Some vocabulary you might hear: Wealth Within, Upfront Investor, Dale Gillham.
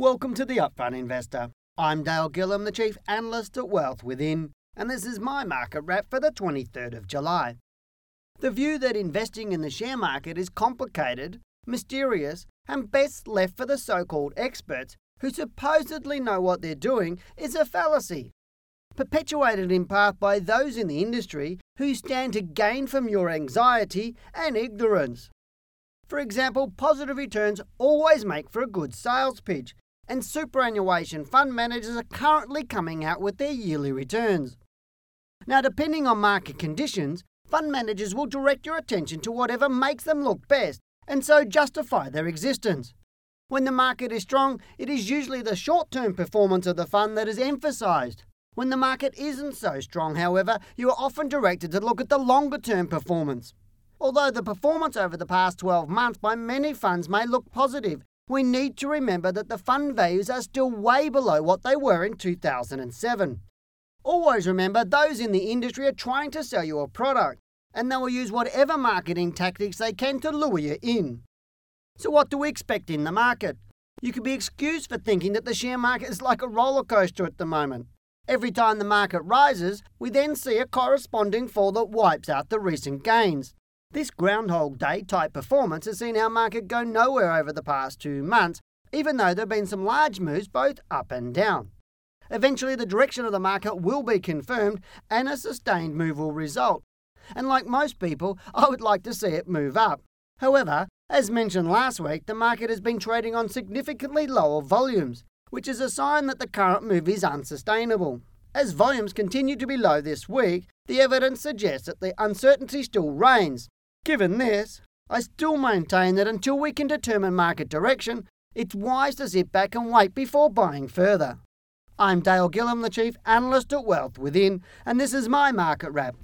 Welcome to the Upfront Investor. I'm Dale Gillham, the Chief Analyst at Wealth Within, and this is my market wrap for the 23rd of July. The view that investing in the share market is complicated, mysterious, and best left for the so-called experts who supposedly know what they're doing is a fallacy, perpetuated in part by those in the industry who stand to gain from your anxiety and ignorance. For example, positive returns always make for a good sales pitch, and superannuation fund managers are currently coming out with their yearly returns. Now, depending on market conditions, fund managers will direct your attention to whatever makes them look best and so justify their existence. When the market is strong, it is usually the short-term performance of the fund that is emphasised. When the market isn't so strong, however, you are often directed to look at the longer-term performance. Although the performance over the past 12 months by many funds may look positive, we need to remember that the fund values are still way below what they were in 2007. Always remember, those in the industry are trying to sell you a product, and they will use whatever marketing tactics they can to lure you in. So what do we expect in the market? You could be excused for thinking that the share market is like a roller coaster at the moment. Every time the market rises, we then see a corresponding fall that wipes out the recent gains. This Groundhog Day type performance has seen our market go nowhere over the past 2 months, even though there have been some large moves both up and down. Eventually, the direction of the market will be confirmed and a sustained move will result. And like most people, I would like to see it move up. However, as mentioned last week, the market has been trading on significantly lower volumes, which is a sign that the current move is unsustainable. As volumes continue to be low this week, the evidence suggests that the uncertainty still reigns. Given this, I still maintain that until we can determine market direction, it's wise to sit back and wait before buying further. I'm Dale Gillham, the Chief Analyst at Wealth Within, and this is my market wrap.